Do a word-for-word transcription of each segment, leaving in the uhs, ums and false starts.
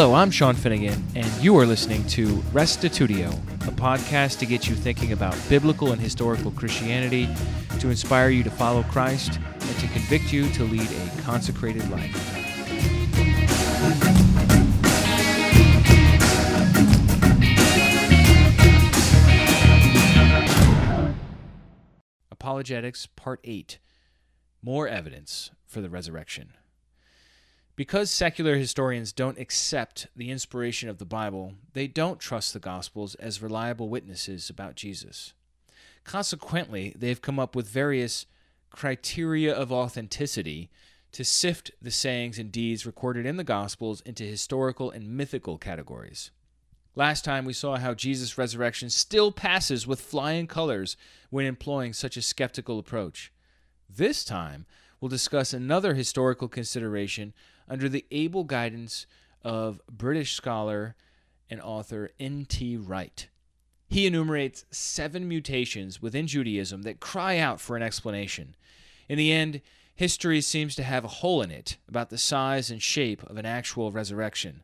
Hello, I'm Sean Finnegan, and you are listening to Restitutio, a podcast to get you thinking about biblical and historical Christianity, to inspire you to follow Christ, and to convict you to lead a consecrated life. Apologetics, Part eight, More Evidence for the Resurrection. Because secular historians don't accept the inspiration of the Bible, they don't trust the Gospels as reliable witnesses about Jesus. Consequently, they've come up with various criteria of authenticity to sift the sayings and deeds recorded in the Gospels into historical and mythical categories. Last time we saw how Jesus' resurrection still passes with flying colors when employing such a skeptical approach. This time, we'll discuss another historical consideration under the able guidance of British scholar and author N T Wright. He enumerates seven mutations within Judaism that cry out for an explanation. In the end, history seems to have a hole in it about the size and shape of an actual resurrection.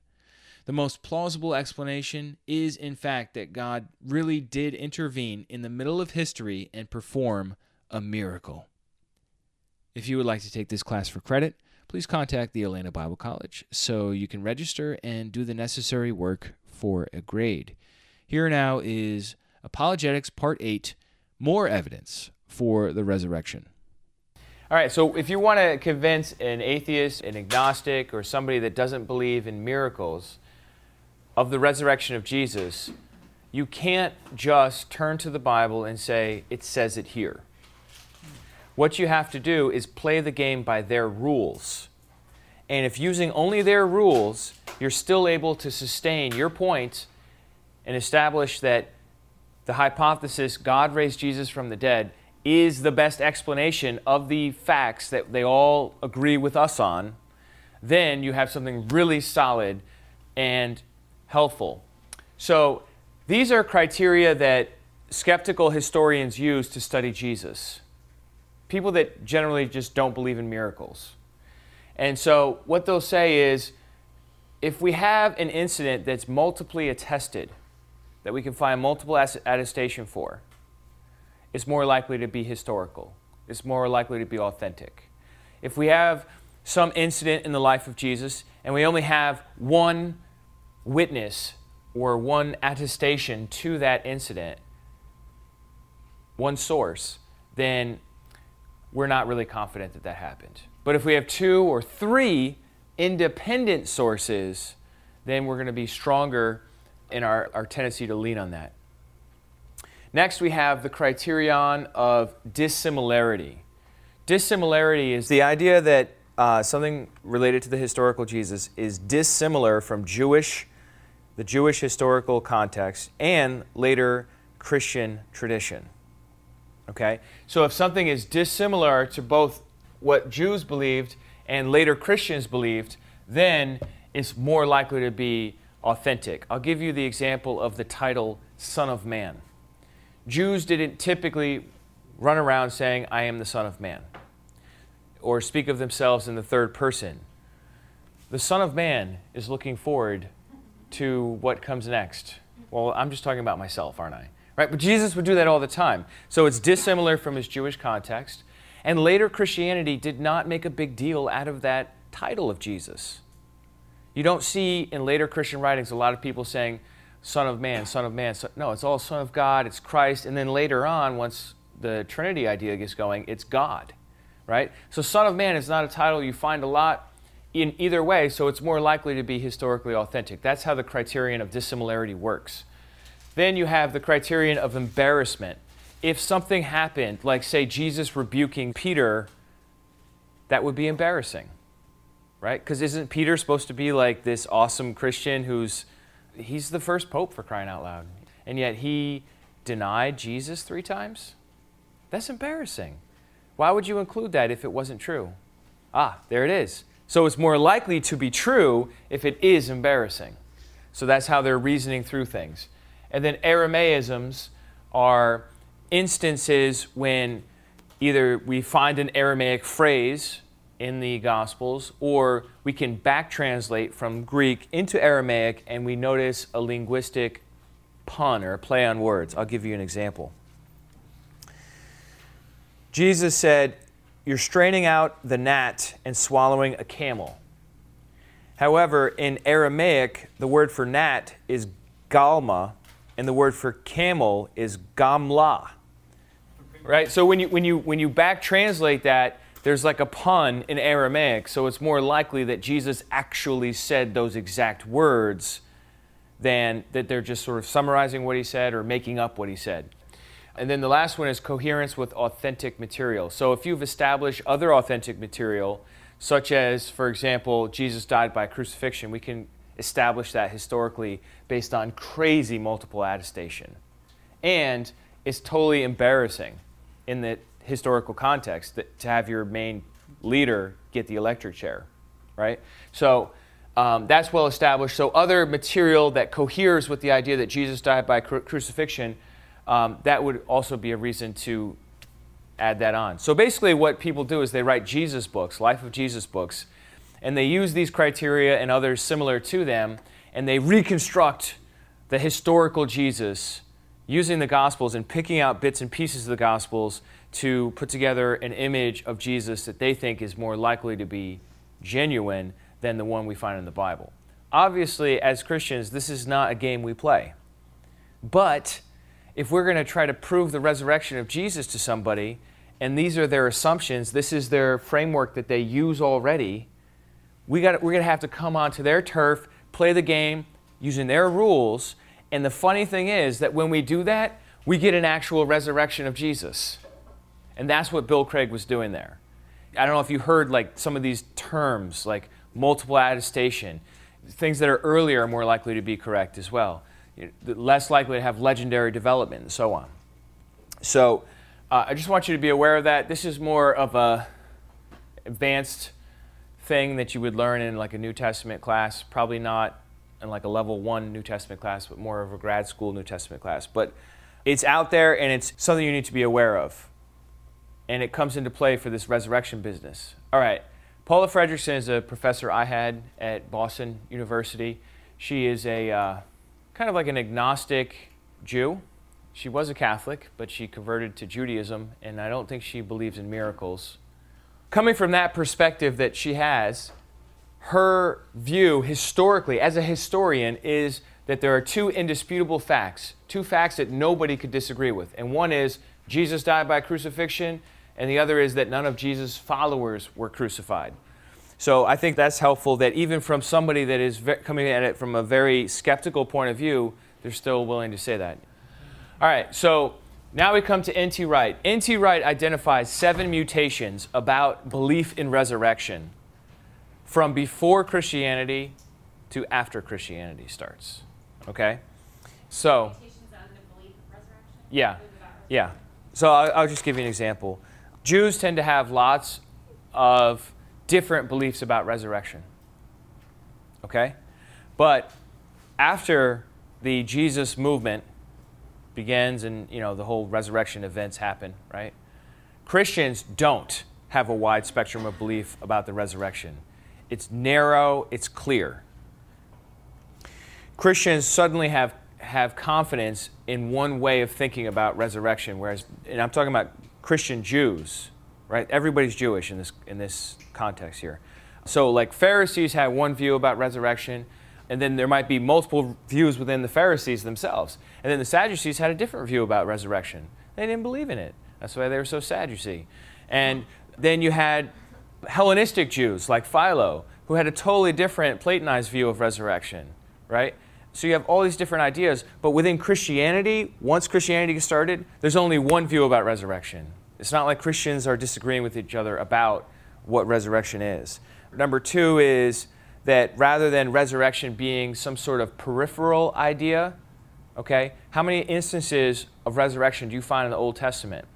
The most plausible explanation is, in fact, that God really did intervene in the middle of history and perform a miracle. If you would like to take this class for credit, please contact the Atlanta Bible College so you can register and do the necessary work for a grade. Here now is Apologetics Part eight, More Evidence for the Resurrection. All right, so if you want to convince an atheist, an agnostic, or somebody that doesn't believe in miracles of the resurrection of Jesus, you can't just turn to the Bible and say, it says it here. What you have to do is play the game by their rules. And if using only their rules, you're still able to sustain your point and establish that the hypothesis, God raised Jesus from the dead, is the best explanation of the facts that they all agree with us on, then you have something really solid and helpful. So these are criteria that skeptical historians use to study Jesus. People that generally just don't believe in miracles. And so what they'll say is, if we have an incident that's multiply attested, that we can find multiple attestation for, it's more likely to be historical. It's more likely to be authentic. If we have some incident in the life of Jesus, and we only have one witness or one attestation to that incident, one source, then we're not really confident that that happened. But if we have two or three independent sources, then we're going to be stronger in our, our tendency to lean on that. Next, we have the criterion of dissimilarity. Dissimilarity is the idea that Uh, something related to the historical Jesus is dissimilar from Jewish, the Jewish historical context and later Christian tradition. Okay? So if something is dissimilar to both what Jews believed and later Christians believed, then it's more likely to be authentic. I'll give you the example of the title Son of Man. Jews didn't typically run around saying, I am the Son of Man, or speak of themselves in the third person. The Son of Man is looking forward to what comes next. Well, I'm just talking about myself, aren't I? Right? But Jesus would do that all the time. So it's dissimilar from his Jewish context. And later Christianity did not make a big deal out of that title of Jesus. You don't see in later Christian writings a lot of people saying, Son of Man, Son of Man. Son. No, it's all Son of God, it's Christ. And then later on, once the Trinity idea gets going, it's God. Right? So Son of Man is not a title you find a lot in either way, so it's more likely to be historically authentic. That's how the criterion of dissimilarity works. Then you have the criterion of embarrassment. If something happened, like say Jesus rebuking Peter, that would be embarrassing, right? Because isn't Peter supposed to be like this awesome Christian who's, he's the first pope for crying out loud, and yet he denied Jesus three times? That's embarrassing. Why would you include that if it wasn't true? Ah, there it is. So it's more likely to be true if it is embarrassing. So that's how they're reasoning through things. And then Aramaisms are instances when either we find an Aramaic phrase in the Gospels, or we can back translate from Greek into Aramaic and we notice a linguistic pun or a play on words. I'll give you an example. Jesus said, "You're straining out the gnat and swallowing a camel." However, in Aramaic, the word for gnat is galma, and the word for camel is gamla. Right? So when you when you when you back translate that, there's like a pun in Aramaic. So it's more likely that Jesus actually said those exact words than that they're just sort of summarizing what he said or making up what he said. And then the last one is coherence with authentic material. So if you've established other authentic material, such as, for example, Jesus died by crucifixion, we can establish that historically based on crazy multiple attestation. And it's totally embarrassing in the historical context that, to have your main leader get the electric chair, right? So um, that's well established. So other material that coheres with the idea that Jesus died by cru crucifixion, um, that would also be a reason to add that on. So basically what people do is they write Jesus books, Life of Jesus books, and they use these criteria and others similar to them, and they reconstruct the historical Jesus using the Gospels and picking out bits and pieces of the Gospels to put together an image of Jesus that they think is more likely to be genuine than the one we find in the Bible. Obviously, as Christians, this is not a game we play. But if we're going to try to prove the resurrection of Jesus to somebody, and these are their assumptions, this is their framework that they use already, we got, we're going to have to come onto their turf, play the game using their rules. And the funny thing is that when we do that, we get an actual resurrection of Jesus. And that's what Bill Craig was doing there. I don't know if you heard like some of these terms, like multiple attestation. Things that are earlier are more likely to be correct as well. Less likely to have legendary development and so on. So uh, I just want you to be aware of that. This is more of a advanced thing that you would learn in like a New Testament class, probably not in like a level one New Testament class, but more of a grad school New Testament class. But it's out there and it's something you need to be aware of. And it comes into play for this resurrection business. All right, Paula Fredriksen is a professor I had at Boston University. She is a uh, kind of like an agnostic Jew. She was a Catholic, but she converted to Judaism, and I don't think she believes in miracles. Coming from that perspective that she has, her view historically, as a historian, is that there are two indisputable facts, two facts that nobody could disagree with. And one is Jesus died by crucifixion, and the other is that none of Jesus' followers were crucified. So I think that's helpful that even from somebody that is coming at it from a very skeptical point of view, they're still willing to say that. All right, so now we come to N T Wright. N T Wright identifies seven mutations about belief in resurrection from before Christianity to after Christianity starts, okay? So, yeah, yeah. So I'll, I'll just give you an example. Jews tend to have lots of different beliefs about resurrection, okay? But after the Jesus movement begins and, you know, the whole resurrection events happen, right? Christians don't have a wide spectrum of belief about the resurrection. It's narrow, it's clear. Christians suddenly have, have confidence in one way of thinking about resurrection, whereas, and I'm talking about Christian Jews, right? Everybody's Jewish in this, in this context here. So like Pharisees had one view about resurrection, and then there might be multiple views within the Pharisees themselves. And then the Sadducees had a different view about resurrection. They didn't believe in it. That's why they were so Sadducee. And then you had Hellenistic Jews like Philo, who had a totally different Platonized view of resurrection, right? So you have all these different ideas, but within Christianity, once Christianity gets started, there's only one view about resurrection. It's not like Christians are disagreeing with each other about what resurrection is. Number two is that rather than resurrection being some sort of peripheral idea, okay, how many instances of resurrection do you find in the Old Testament?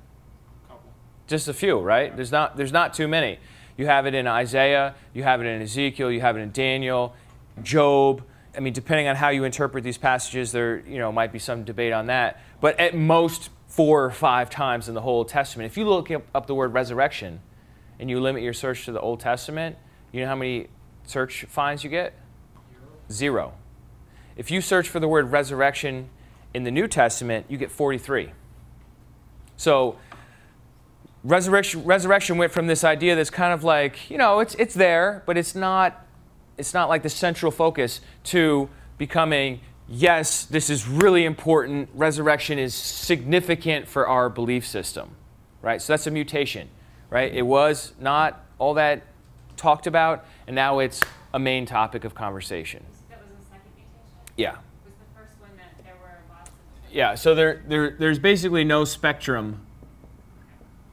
A couple. Just a few, right? There's not, there's not too many. You have it in Isaiah, you have it in Ezekiel, you have it in Daniel, Job. I mean, depending on how you interpret these passages, there you know might be some debate on that. But at most four or five times in the whole Old Testament. If you look up the word resurrection and you limit your search to the Old Testament, you know how many search finds you get? Zero. If you search for the word resurrection in the New Testament, you get forty-three. So resurrection, resurrection went from this idea that's kind of like, you know, it's, it's there, but it's not, it's not like the central focus, to becoming, yes, this is really important. Resurrection is significant for our belief system, right? So that's a mutation, right? It was not all that talked about, and now it's a main topic of conversation. That was the second mutation? Yeah. It was the first one that there were lots of... Yeah, so there, there, there's basically no spectrum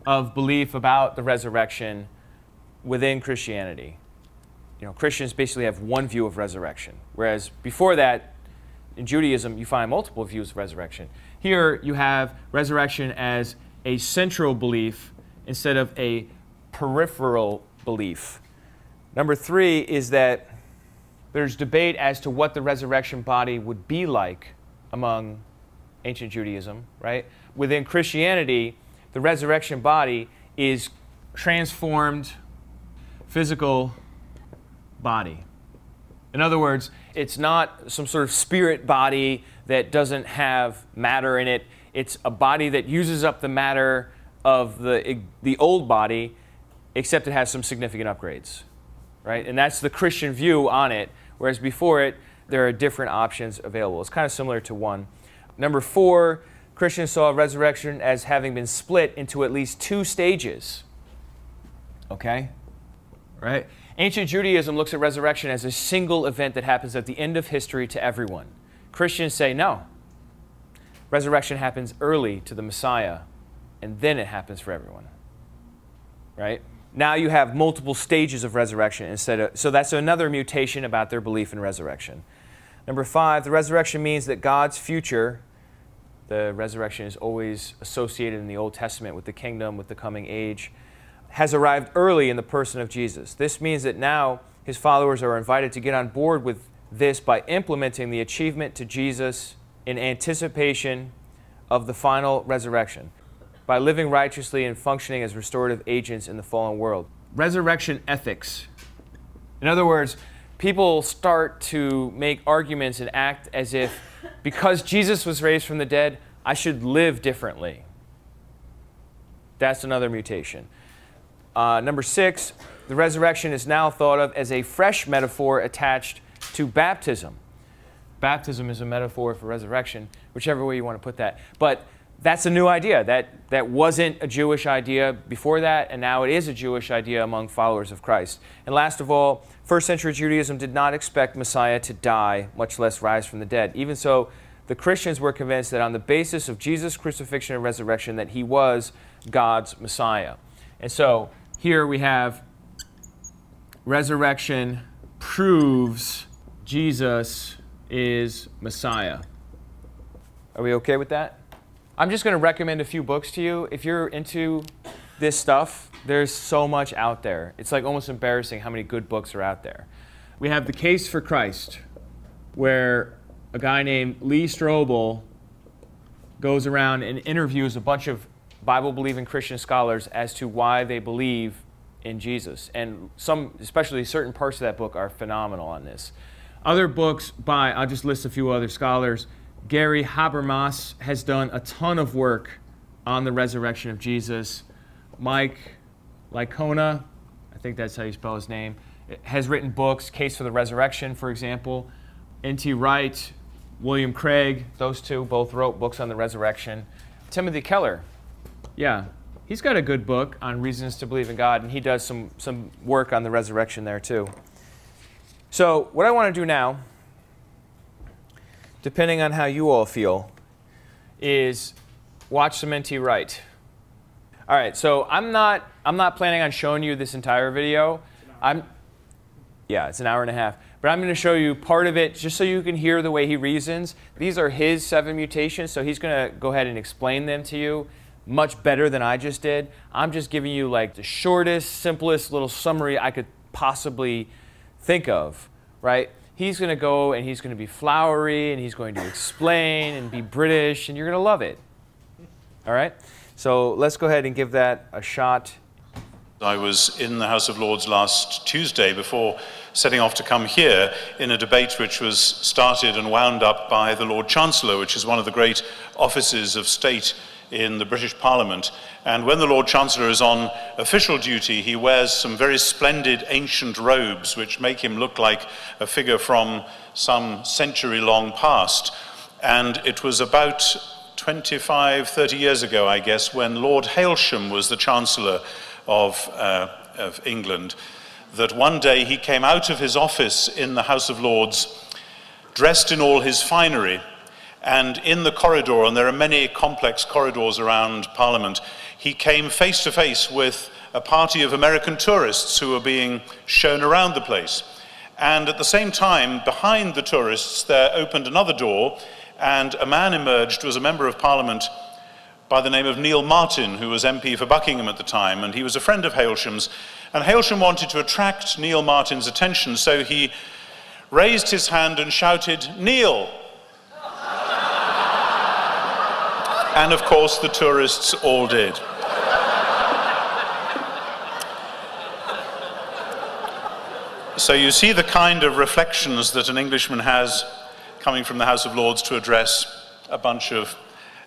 of belief about the resurrection within Christianity. You know, Christians basically have one view of resurrection, whereas before that, in Judaism, you find multiple views of resurrection. Here, you have resurrection as a central belief instead of a peripheral belief. Number three is that there's debate as to what the resurrection body would be like among ancient Judaism, right? Within Christianity, the resurrection body is transformed physical body. In other words, it's not some sort of spirit body that doesn't have matter in it. It's a body that uses up the matter of the, the old body, except it has some significant upgrades, right? And that's the Christian view on it, whereas before it, there are different options available. It's kind of similar to one. Number four, Christians saw resurrection as having been split into at least two stages, okay? Right? Ancient Judaism looks at resurrection as a single event that happens at the end of history to everyone. Christians say, no. Resurrection happens early to the Messiah, and then it happens for everyone. Right? Now you have multiple stages of resurrection instead of... So that's another mutation about their belief in resurrection. Number five, the resurrection means that God's future... The resurrection is always associated in the Old Testament with the kingdom, with the coming age... has arrived early in the person of Jesus. This means that now his followers are invited to get on board with this by implementing the achievement to Jesus in anticipation of the final resurrection, by living righteously and functioning as restorative agents in the fallen world. Resurrection ethics. In other words, people start to make arguments and act as if, because Jesus was raised from the dead, I should live differently. That's another mutation. Uh, number six, the resurrection is now thought of as a fresh metaphor attached to baptism. Baptism is a metaphor for resurrection, whichever way you want to put that. But that's a new idea. That, that wasn't a Jewish idea before that, and now it is a Jewish idea among followers of Christ. And last of all, first century Judaism did not expect Messiah to die, much less rise from the dead. Even so, the Christians were convinced that on the basis of Jesus' crucifixion and resurrection, that he was God's Messiah. And so... Here we have resurrection proves Jesus is Messiah. Are we okay with that? I'm just going to recommend a few books to you. If you're into this stuff, there's so much out there. It's like almost embarrassing how many good books are out there. We have The Case for Christ, where a guy named Lee Strobel goes around and interviews a bunch of Bible-believing Christian scholars as to why they believe in Jesus. And some, especially certain parts of that book, are phenomenal on this. Other books by, I'll just list a few other scholars. Gary Habermas has done a ton of work on the resurrection of Jesus. Mike Licona, I think that's how you spell his name, has written books, Case for the Resurrection, for example. N T Wright, William Craig, those two both wrote books on the resurrection. Timothy Keller. Yeah, he's got a good book on reasons to believe in God, and he does some, some work on the resurrection there too. So what I want to do now, depending on how you all feel, is watch some N T Wright. All right, so I'm not, I'm not planning on showing you this entire video. I'm, yeah, it's an hour and a half. But I'm going to show you part of it just so you can hear the way he reasons. These are his seven mutations, so he's going to go ahead and explain them to you much better than I just did. I'm just giving you like the shortest, simplest little summary I could possibly think of, right? He's going to go and he's going to be flowery and he's going to explain and be British and you're going to love it. All right? So let's go ahead and give that a shot. I was in the House of Lords last Tuesday before setting off to come here in a debate which was started and wound up by the Lord Chancellor, which is one of the great offices of state in the British Parliament. And when the Lord Chancellor is on official duty, he wears some very splendid ancient robes which make him look like a figure from some century long past. And it was about twenty-five, thirty years ago, I guess, when Lord Hailsham was the Chancellor of, uh, of England, that one day he came out of his office in the House of Lords dressed in all his finery, and in the corridor, and there are many complex corridors around Parliament, he came face to face with a party of American tourists who were being shown around the place. And at the same time, behind the tourists, there opened another door, and a man emerged who was a member of Parliament by the name of Neil Martin, who was M P for Buckingham at the time, and he was a friend of Hailsham's. And Hailsham wanted to attract Neil Martin's attention, so he raised his hand and shouted, "Neil!" And of course, the tourists all did. So you see the kind of reflections that an Englishman has coming from the House of Lords to address a bunch of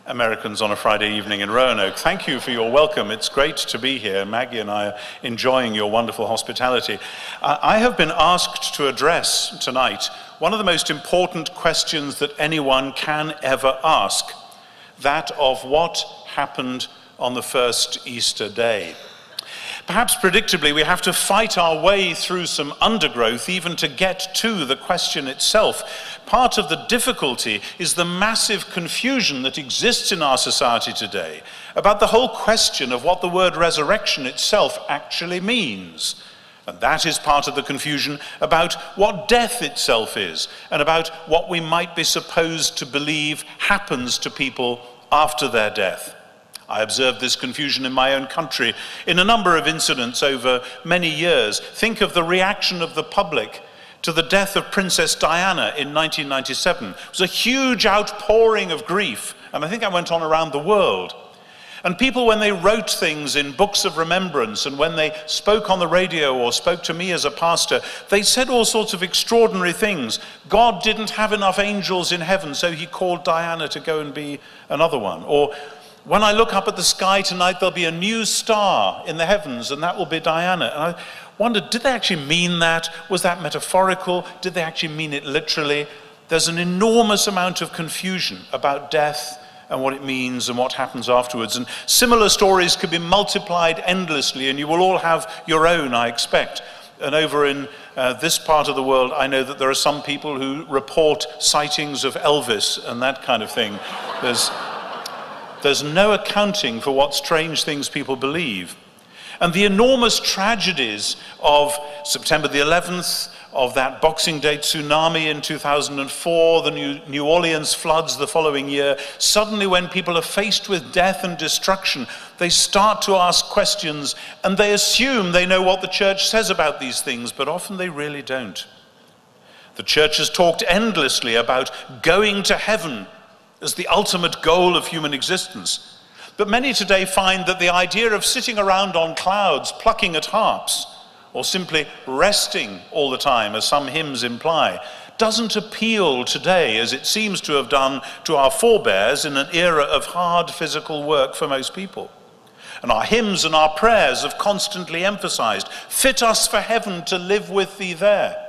Americans on a Friday evening in Roanoke. Thank you for your welcome. It's great to be here. Maggie and I are enjoying your wonderful hospitality. Uh, I have been asked to address tonight one of the most important questions that anyone can ever ask, that of what happened on the first Easter day. Perhaps predictably, we have to fight our way through some undergrowth even to get to the question itself. Part of the difficulty is the massive confusion that exists in our society today about the whole question of what the word resurrection itself actually means. And that is part of the confusion about what death itself is, and about what we might be supposed to believe happens to people after their death. I observed this confusion in my own country in a number of incidents over many years. Think of the reaction of the public to the death of Princess Diana in nineteen ninety-seven. It was a huge outpouring of grief, and I think I went on around the world. And people, when they wrote things in books of remembrance and when they spoke on the radio or spoke to me as a pastor, they said all sorts of extraordinary things. God didn't have enough angels in heaven, so he called Diana to go and be another one. Or, when I look up at the sky tonight, there'll be a new star in the heavens, and that will be Diana. And I wondered, did they actually mean that? Was that metaphorical? Did they actually mean it literally? There's an enormous amount of confusion about death and what it means and what happens afterwards. And similar stories could be multiplied endlessly, and you will all have your own, I expect. And over in uh, this part of the world, I know that there are some people who report sightings of Elvis and that kind of thing. There's, there's no accounting for what strange things people believe. And the enormous tragedies of September the eleventh, of that Boxing Day tsunami in two thousand four, the New, New Orleans floods the following year, suddenly when people are faced with death and destruction, they start to ask questions, and they assume they know what the church says about these things, but often they really don't. The church has talked endlessly about going to heaven as the ultimate goal of human existence. But many today find that the idea of sitting around on clouds, plucking at harps, or simply resting all the time, as some hymns imply, doesn't appeal today, as it seems to have done to our forebears in an era of hard physical work for most people. And our hymns and our prayers have constantly emphasized, "Fit us for heaven to live with thee there."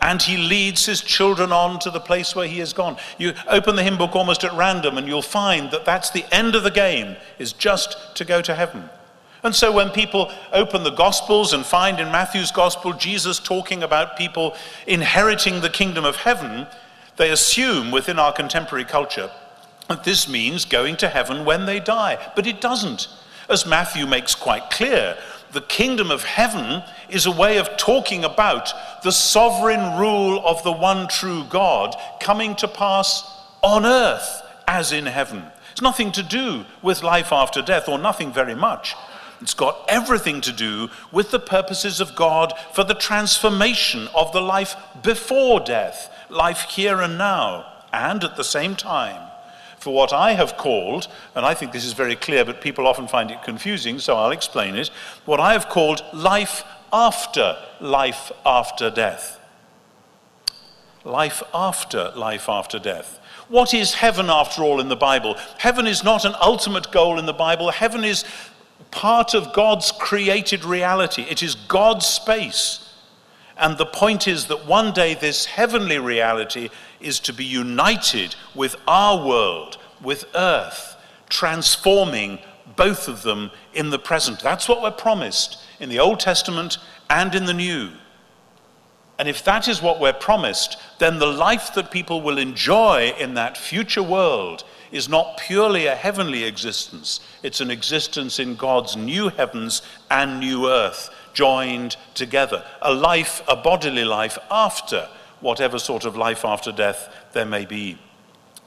And he leads his children on to the place where he is gone. You open the hymn book almost at random and you'll find that that's the end of the game, is just to go to heaven. And so when people open the Gospels and find in Matthew's Gospel Jesus talking about people inheriting the kingdom of heaven, they assume within our contemporary culture that this means going to heaven when they die. But it doesn't. As Matthew makes quite clear, the kingdom of heaven is a way of talking about the sovereign rule of the one true God coming to pass on earth as in heaven. It's nothing to do with life after death, or nothing very much. It's got everything to do with the purposes of God for the transformation of the life before death, life here and now, and at the same time, for what I have called, and I think this is very clear, but people often find it confusing, so I'll explain it, what I have called life after life after death. Life after life after death. What is heaven, after all, in the Bible? Heaven is not an ultimate goal in the Bible. Heaven is part of God's created reality. It is God's space. And the point is that one day this heavenly reality is to be united with our world, with earth, transforming both of them in the present. That's what we're promised in the Old Testament and in the New. And if that is what we're promised, then the life that people will enjoy in that future world is not purely a heavenly existence. It's an existence in God's new heavens and new earth, joined together. A life, a bodily life, after whatever sort of life after death there may be.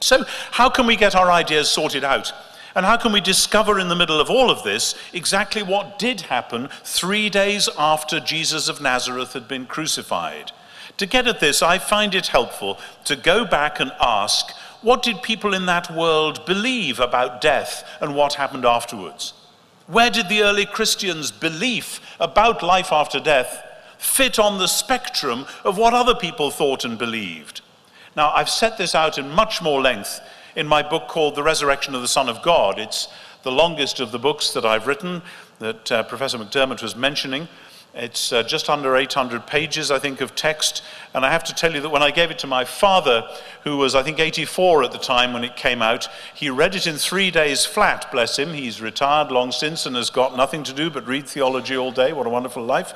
So how can we get our ideas sorted out? And how can we discover in the middle of all of this exactly what did happen three days after Jesus of Nazareth had been crucified? To get at this, I find it helpful to go back and ask, what did people in that world believe about death and what happened afterwards? Where did the early Christians' belief about life after death fit on the spectrum of what other people thought and believed? Now, I've set this out in much more length in my book called The Resurrection of the Son of God. It's the longest of the books that I've written that uh, Professor McDermott was mentioning. It's uh, just under eight hundred pages, I think, of text. And I have to tell you that when I gave it to my father, who was, I think, eighty-four at the time when it came out, he read it in three days flat, bless him. He's retired long since and has got nothing to do but read theology all day. What a wonderful life.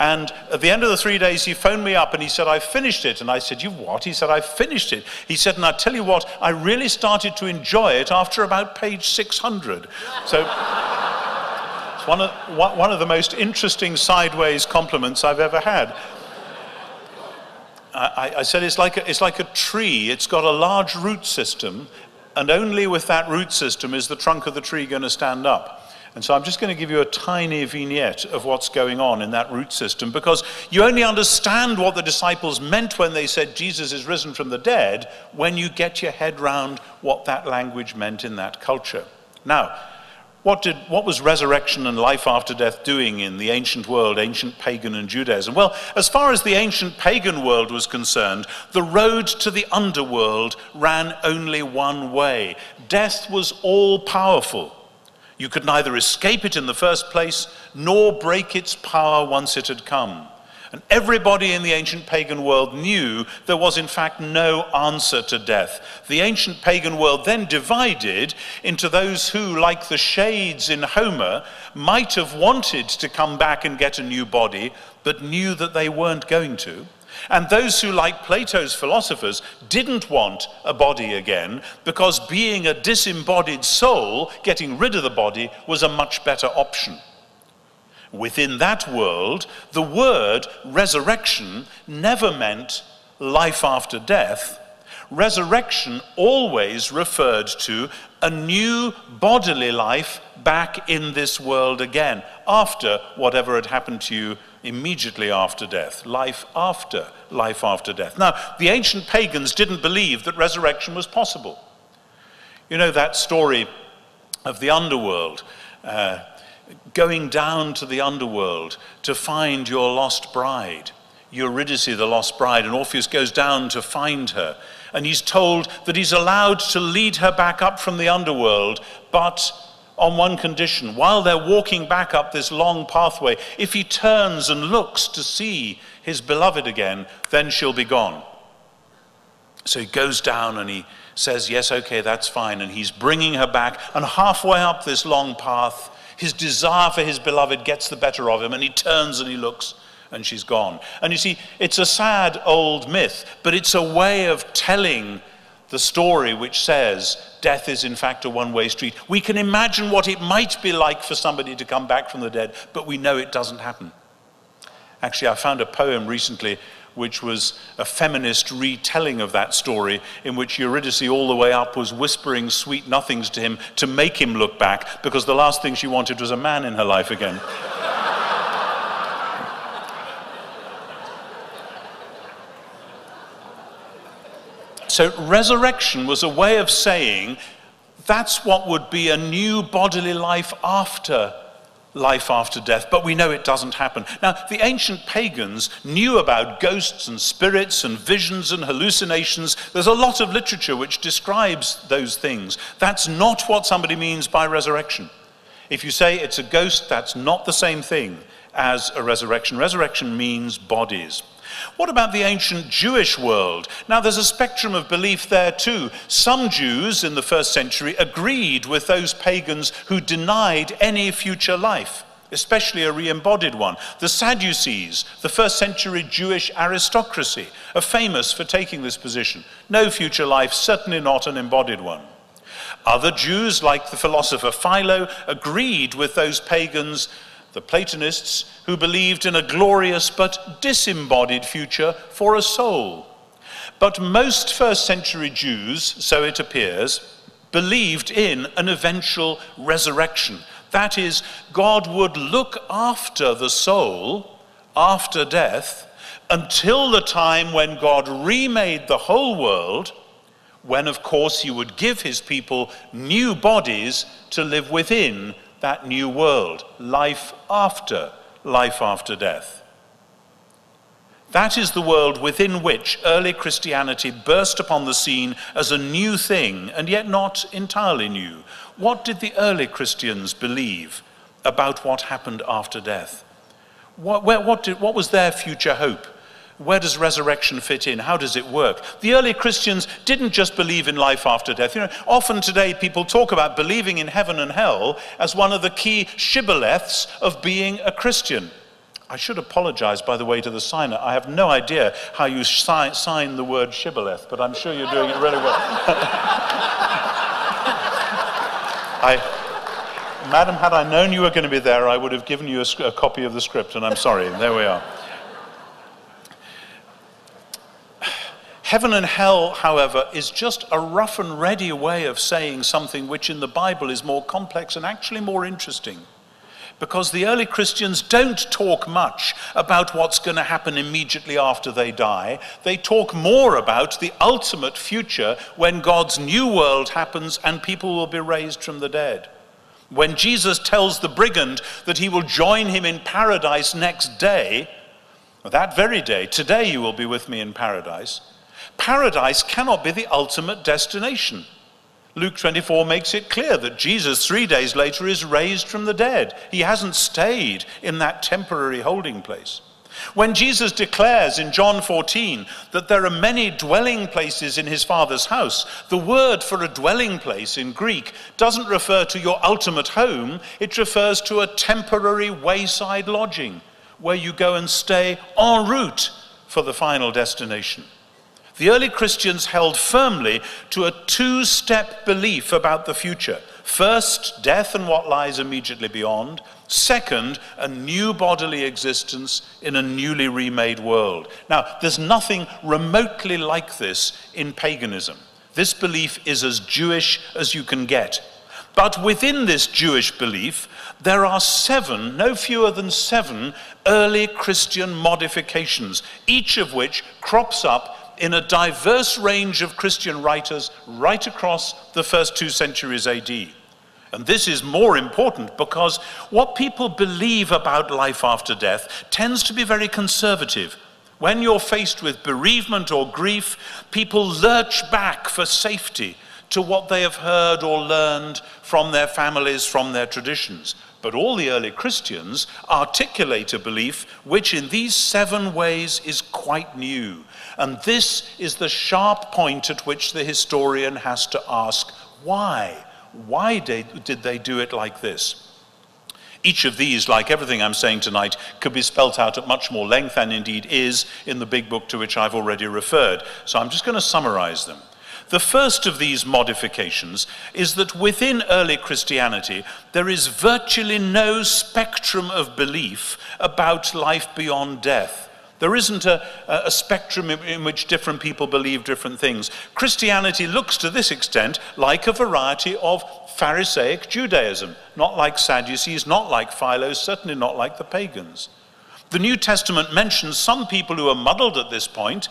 And at the end of the three days, he phoned me up and he said, I finished it. And I said, you what? He said, I finished it. He said, and I tell you what, I really started to enjoy it after about page six hundred. So it's one of, one of the most interesting sideways compliments I've ever had. I, I said, it's like, a, it's like a tree. It's got a large root system. And only with that root system is the trunk of the tree going to stand up. And so I'm just going to give you a tiny vignette of what's going on in that root system, because you only understand what the disciples meant when they said Jesus is risen from the dead when you get your head round what that language meant in that culture. Now, what did, what was resurrection and life after death doing in the ancient world, ancient pagan and Judaism? Well, as far as the ancient pagan world was concerned, the road to the underworld ran only one way. Death was all-powerful. You could neither escape it in the first place, nor break its power once it had come. And everybody in the ancient pagan world knew there was in fact no answer to death. The ancient pagan world then divided into those who, like the shades in Homer, might have wanted to come back and get a new body, but knew that they weren't going to. And those who, like Plato's philosophers, didn't want a body again, because being a disembodied soul, getting rid of the body, was a much better option. Within that world, the word resurrection never meant life after death. Resurrection always referred to a new bodily life back in this world again, after whatever had happened to you immediately after death. Life after life after death. Now, the ancient pagans didn't believe that resurrection was possible. You know that story of the underworld, uh, going down to the underworld to find your lost bride, Eurydice, the lost bride, and Orpheus goes down to find her. And he's told that he's allowed to lead her back up from the underworld, but on one condition. While they're walking back up this long pathway, if he turns and looks to see his beloved again, then she'll be gone. So he goes down and he says, yes, okay, that's fine. And he's bringing her back. And halfway up this long path, his desire for his beloved gets the better of him. And he turns and he looks, and she's gone. And you see, it's a sad old myth, but it's a way of telling the story which says death is in fact a one-way street. We can imagine what it might be like for somebody to come back from the dead, but we know it doesn't happen. Actually, I found a poem recently which was a feminist retelling of that story, in which Eurydice all the way up was whispering sweet nothings to him to make him look back, because the last thing she wanted was a man in her life again. So resurrection was a way of saying that's what would be a new bodily life after life after death, but we know it doesn't happen. Now, the ancient pagans knew about ghosts and spirits and visions and hallucinations. There's a lot of literature which describes those things. That's not what somebody means by resurrection. If you say it's a ghost, that's not the same thing as a resurrection. Resurrection means bodies. What about the ancient Jewish world? Now, there's a spectrum of belief there too. Some Jews in the first century agreed with those pagans who denied any future life, especially a re-embodied one. The Sadducees, the first century Jewish aristocracy, are famous for taking this position. No future life, certainly not an embodied one. Other Jews, like the philosopher Philo, agreed with those pagans, the Platonists, who believed in a glorious but disembodied future for a soul. But most first century Jews, so it appears, believed in an eventual resurrection. That is, God would look after the soul after death until the time when God remade the whole world, when, of course, he would give his people new bodies to live within that new world, life after, life after death. That is the world within which early Christianity burst upon the scene as a new thing, and yet not entirely new. What did the early Christians believe about what happened after death? What, where, what, did, what was their future hope? Where does resurrection fit in? How does it work? The early Christians didn't just believe in life after death. You know, often today people talk about believing in heaven and hell as one of the key shibboleths of being a Christian. I should apologize, by the way, to the signer. I have no idea how you si- sign the word shibboleth, but I'm sure you're doing it really well. I... Madam, had I known you were going to be there, I would have given you a, a copy of the script, and I'm sorry. There we are. Heaven and hell, however, is just a rough and ready way of saying something which in the Bible is more complex and actually more interesting, because the early Christians don't talk much about what's going to happen immediately after they die. They talk more about the ultimate future when God's new world happens and people will be raised from the dead. When Jesus tells the brigand that he will join him in paradise next day, that very day, today you will be with me in paradise. Paradise cannot be the ultimate destination. Luke twenty-four makes it clear that Jesus three days later is raised from the dead. He hasn't stayed in that temporary holding place. When Jesus declares in John fourteen that there are many dwelling places in his Father's house, the word for a dwelling place in Greek doesn't refer to your ultimate home. It refers to a temporary wayside lodging where you go and stay en route for the final destination. The early Christians held firmly to a two-step belief about the future. First, death and what lies immediately beyond. Second, a new bodily existence in a newly remade world. Now, there's nothing remotely like this in paganism. This belief is as Jewish as you can get. But within this Jewish belief, there are seven, no fewer than seven, early Christian modifications, each of which crops up in a diverse range of Christian writers right across the first two centuries A D. And this is more important because what people believe about life after death tends to be very conservative. When you're faced with bereavement or grief, people lurch back for safety to what they have heard or learned from their families, from their traditions. But all the early Christians articulate a belief which in these seven ways is quite new. And this is the sharp point at which the historian has to ask, why? Why did they do it like this? Each of these, like everything I'm saying tonight, could be spelt out at much more length, and indeed is, in the big book to which I've already referred. So I'm just going to summarize them. The first of these modifications is that within early Christianity, there is virtually no spectrum of belief about life beyond death. There isn't a, a spectrum in which different people believe different things. Christianity looks to this extent like a variety of Pharisaic Judaism, not like Sadducees, not like Philo, certainly not like the pagans. The New Testament mentions some people who are muddled at this point,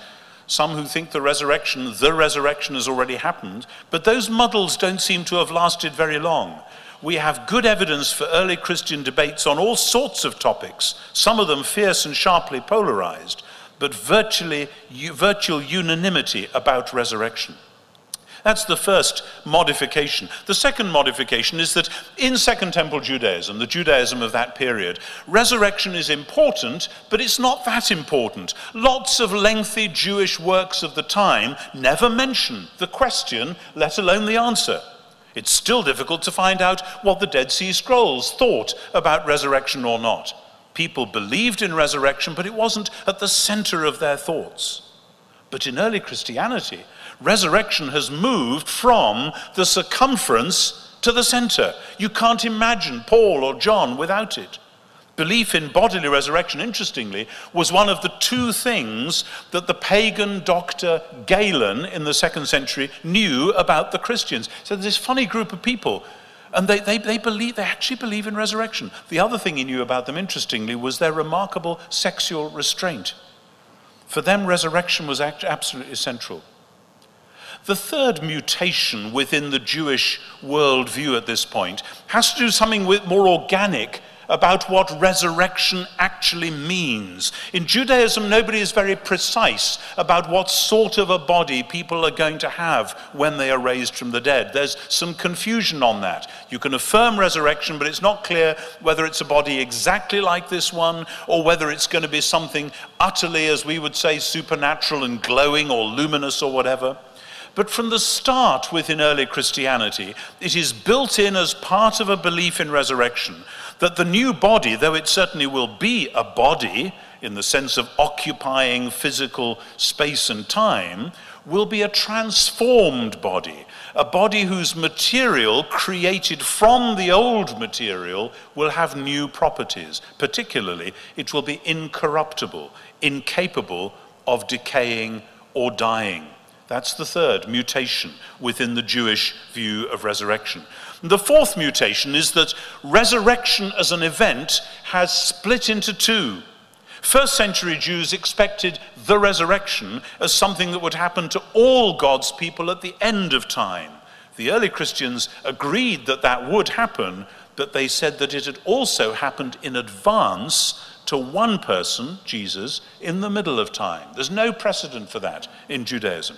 some who think the resurrection, the resurrection has already happened, but those muddles don't seem to have lasted very long. We have good evidence for early Christian debates on all sorts of topics, some of them fierce and sharply polarized, but virtually, virtual unanimity about resurrection. That's the first modification. The second modification is that in Second Temple Judaism, the Judaism of that period, resurrection is important, but it's not that important. Lots of lengthy Jewish works of the time never mention the question, let alone the answer. It's still difficult to find out what the Dead Sea Scrolls thought about resurrection or not. People believed in resurrection, but it wasn't at the center of their thoughts. But in early Christianity, resurrection has moved from the circumference to the center. You can't imagine Paul or John without it. Belief in bodily resurrection, interestingly, was one of the two things that the pagan doctor Galen in the second century knew about the Christians. So there's this funny group of people, and they, they, they, believe, they actually believe in resurrection. The other thing he knew about them, interestingly, was their remarkable sexual restraint. For them, resurrection was absolutely central. The third mutation within the Jewish worldview at this point has to do something with more organic about what resurrection actually means. In Judaism, nobody is very precise about what sort of a body people are going to have when they are raised from the dead. There's some confusion on that. You can affirm resurrection, but it's not clear whether it's a body exactly like this one, or whether it's going to be something utterly, as we would say, supernatural and glowing or luminous or whatever. But from the start within early Christianity, it is built in as part of a belief in resurrection that the new body, though it certainly will be a body in the sense of occupying physical space and time, will be a transformed body, a body whose material created from the old material will have new properties. Particularly, it will be incorruptible, incapable of decaying or dying. That's the third mutation within the Jewish view of resurrection. The fourth mutation is that resurrection as an event has split into two. First century Jews expected the resurrection as something that would happen to all God's people at the end of time. The early Christians agreed that that would happen, but they said that it had also happened in advance to one person, Jesus, in the middle of time. There's no precedent for that in Judaism.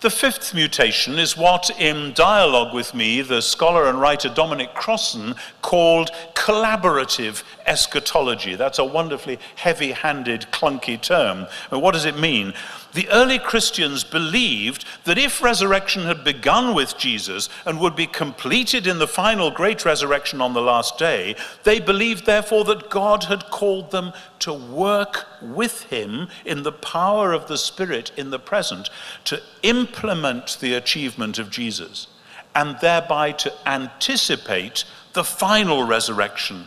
The fifth mutation is what, in dialogue with me, the scholar and writer Dominic Crossan called collaborative eschatology. That's a wonderfully heavy-handed, clunky term. But what does it mean? The early Christians believed that if resurrection had begun with Jesus and would be completed in the final great resurrection on the last day, they believed, therefore, that God had called them to work with him in the power of the Spirit in the present to implement the achievement of Jesus and thereby to anticipate the final resurrection,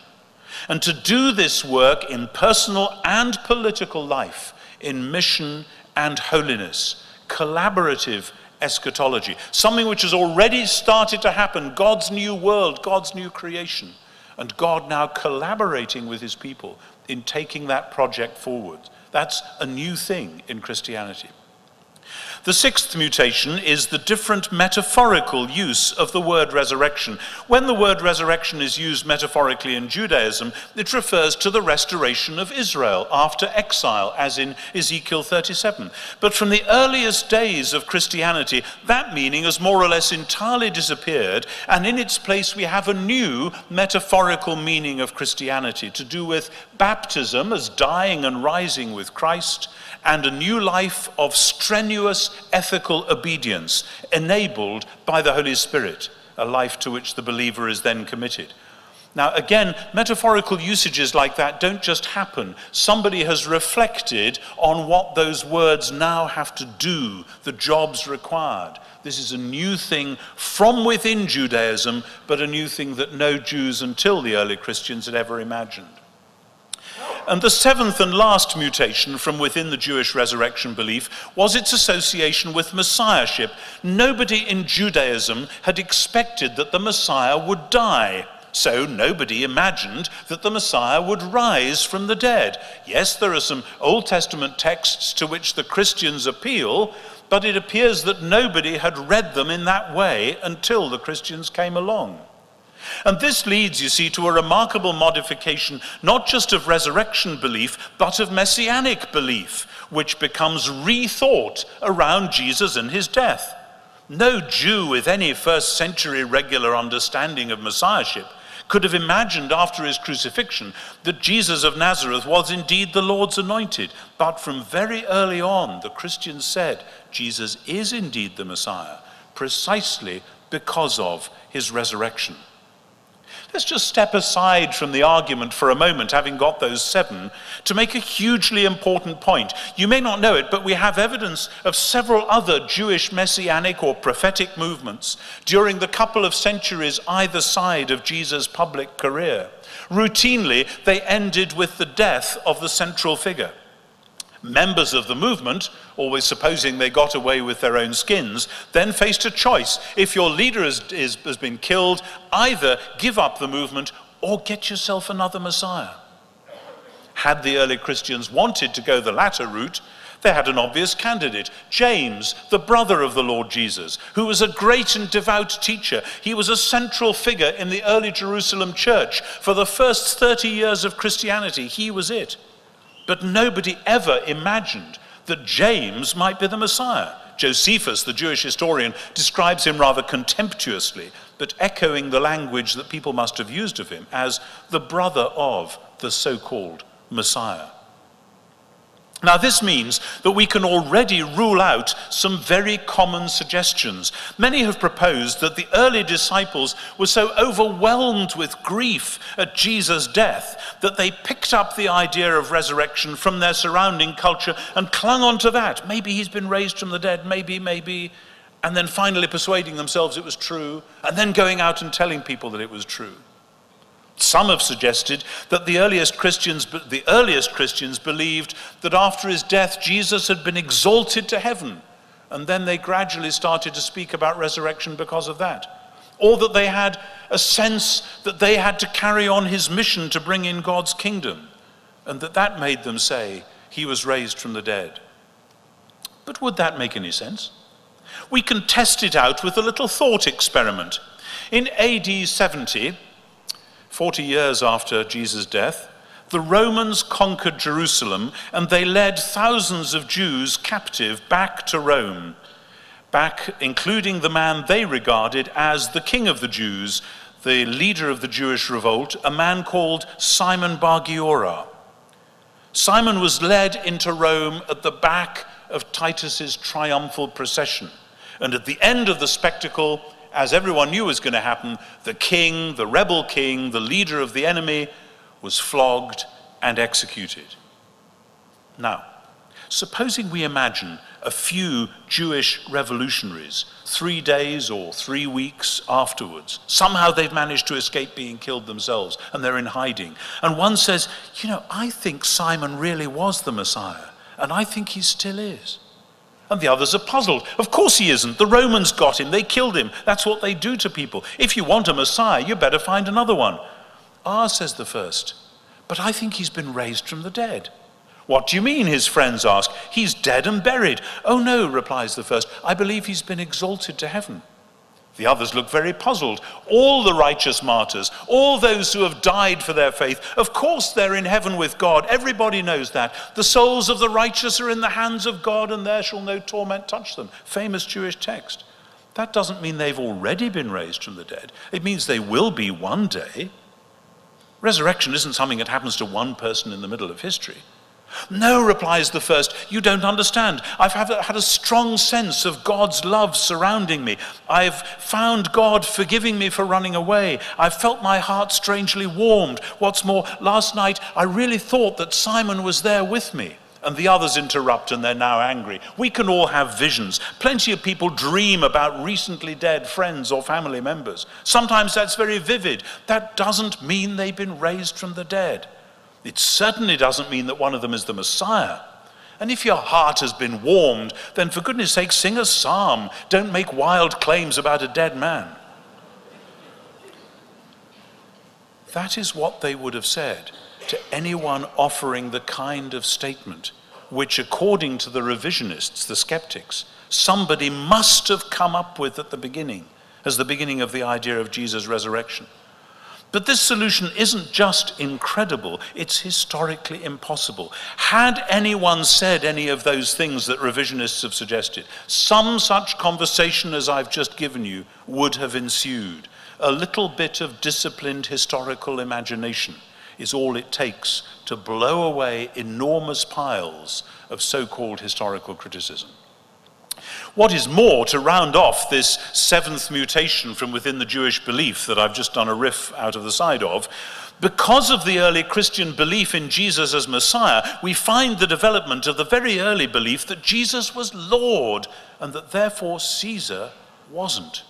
and to do this work in personal and political life, in mission and holiness. Collaborative eschatology, something which has already started to happen, God's new world, God's new creation, and God now collaborating with his people in taking that project forward. That's a new thing in Christianity. The sixth mutation is the different metaphorical use of the word resurrection. When the word resurrection is used metaphorically in Judaism, it refers to the restoration of Israel after exile, as in Ezekiel thirty-seven. But from the earliest days of Christianity, that meaning has more or less entirely disappeared, and in its place we have a new metaphorical meaning of Christianity to do with baptism as dying and rising with Christ, and a new life of strenuous ethical obedience enabled by the Holy Spirit, a life to which the believer is then committed. Now again, metaphorical usages like that don't just happen. Somebody has reflected on what those words now have to do, the jobs required. This is a new thing from within Judaism, but a new thing that no Jews until the early Christians had ever imagined. And the seventh and last mutation from within the Jewish resurrection belief was its association with messiahship. Nobody in Judaism had expected that the Messiah would die. so nobody imagined that the Messiah would rise from the dead. Yes, there are some Old Testament texts to which the Christians appeal, but it appears that nobody had read them in that way until the Christians came along. And this leads, you see, to a remarkable modification, not just of resurrection belief, but of messianic belief, which becomes rethought around Jesus and his death. No Jew with any first century regular understanding of messiahship could have imagined after his crucifixion that Jesus of Nazareth was indeed the Lord's anointed. But from very early on, the Christians said, Jesus is indeed the Messiah, precisely because of his resurrection. Let's just step aside from the argument for a moment, having got those seven, to make a hugely important point. You may not know it, but we have evidence of several other Jewish messianic or prophetic movements during the couple of centuries either side of Jesus' public career. Routinely, they ended with the death of the central figure. Members of the movement, always supposing they got away with their own skins, then faced a choice. If your leader is, is, has been killed, either give up the movement or get yourself another Messiah. Had the early Christians wanted to go the latter route, they had an obvious candidate, James, the brother of the Lord Jesus, who was a great and devout teacher. He was a central figure in the early Jerusalem church. For the first thirty years of Christianity, he was it. But nobody ever imagined that James might be the Messiah. Josephus, the Jewish historian, describes him rather contemptuously, but echoing the language that people must have used of him, as the brother of the so-called Messiah. Now, this means that we can already rule out some very common suggestions. Many have proposed that the early disciples were so overwhelmed with grief at Jesus' death that they picked up the idea of resurrection from their surrounding culture and clung onto that. Maybe he's been raised from the dead, maybe, maybe, and then finally persuading themselves it was true, and then going out and telling people that it was true. Some have suggested that the earliest Christians, the earliest Christians believed that after his death, Jesus had been exalted to heaven, and then they gradually started to speak about resurrection because of that. Or that they had a sense that they had to carry on his mission to bring in God's kingdom, and that that made them say he was raised from the dead. But would that make any sense? We can test it out with a little thought experiment. In A D seventy, forty years after Jesus' death, the Romans conquered Jerusalem and they led thousands of Jews captive back to Rome, back including the man they regarded as the king of the Jews, the leader of the Jewish revolt, a man called Simon Bar Giora. Simon was led into Rome at the back of Titus's triumphal procession, and at the end of the spectacle, as everyone knew was going to happen, the king, the rebel king, the leader of the enemy, was flogged and executed. Now, supposing we imagine a few Jewish revolutionaries, three days or three weeks afterwards, somehow they've managed to escape being killed themselves, and they're in hiding. And one says, you know, I think Simon really was the Messiah, and I think he still is. And the others are puzzled. Of course he isn't. The Romans got him. They killed him. That's what they do to people. If you want a Messiah, you better find another one. Ah, says the first, but I think he's been raised from the dead. What do you mean, his friends ask? He's dead and buried. Oh no, replies the first, I believe he's been exalted to heaven. The others look very puzzled. All the righteous martyrs, all those who have died for their faith, of course they're in heaven with God. Everybody knows that. The souls of the righteous are in the hands of God, and there shall no torment touch them. Famous Jewish text. That doesn't mean they've already been raised from the dead. It means they will be one day. Resurrection isn't something that happens to one person in the middle of history. No, replies the first, you don't understand. I've had a strong sense of God's love surrounding me. I've found God forgiving me for running away. I've felt my heart strangely warmed. What's more, last night I really thought that Simon was there with me. And the others interrupt and they're now angry. We can all have visions. Plenty of people dream about recently dead friends or family members. Sometimes that's very vivid. That doesn't mean they've been raised from the dead. It certainly doesn't mean that one of them is the Messiah. And if your heart has been warmed, then for goodness sake, sing a psalm. Don't make wild claims about a dead man. That is what they would have said to anyone offering the kind of statement which, according to the revisionists, the skeptics, somebody must have come up with at the beginning, as the beginning of the idea of Jesus' resurrection. But this solution isn't just incredible, it's historically impossible. Had anyone said any of those things that revisionists have suggested, some such conversation as I've just given you would have ensued. A little bit of disciplined historical imagination is all it takes to blow away enormous piles of so-called historical criticism. What is more, to round off this seventh mutation from within the Jewish belief that I've just done a riff out of the side of, because of the early Christian belief in Jesus as Messiah, we find the development of the very early belief that Jesus was Lord and that therefore Caesar wasn't.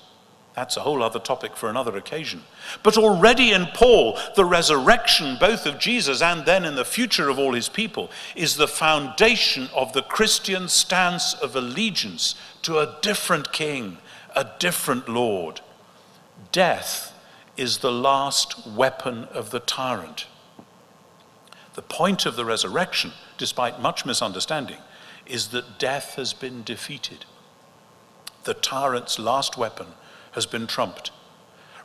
That's a whole other topic for another occasion. But already in Paul, the resurrection, both of Jesus and then in the future of all his people, is the foundation of the Christian stance of allegiance to a different king, a different Lord. Death is the last weapon of the tyrant. The point of the resurrection, despite much misunderstanding, is that death has been defeated. The tyrant's last weapon has been trumped.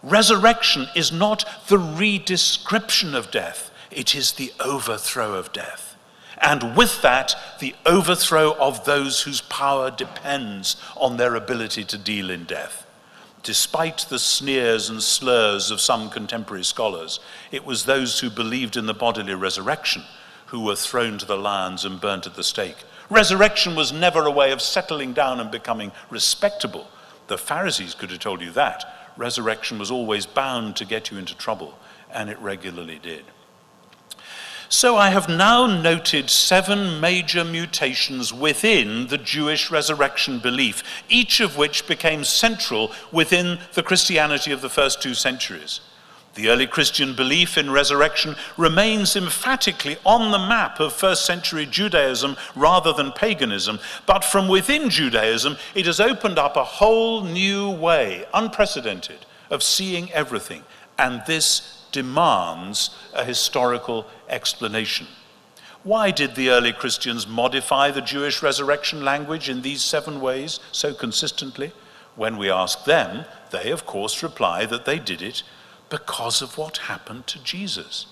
Resurrection is not the redescription of death, it is the overthrow of death. And with that, the overthrow of those whose power depends on their ability to deal in death. Despite the sneers and slurs of some contemporary scholars, it was those who believed in the bodily resurrection who were thrown to the lions and burnt at the stake. Resurrection was never a way of settling down and becoming respectable. The Pharisees could have told you that. Resurrection was always bound to get you into trouble, and it regularly did. So I have now noted seven major mutations within the Jewish resurrection belief, each of which became central within the Christianity of the first two centuries. The early Christian belief in resurrection remains emphatically on the map of first century Judaism rather than paganism, but from within Judaism it has opened up a whole new way, unprecedented, of seeing everything, and this demands a historical explanation. Why did the early Christians modify the Jewish resurrection language in these seven ways so consistently? When we ask them, they of course reply that they did it because of what happened to Jesus.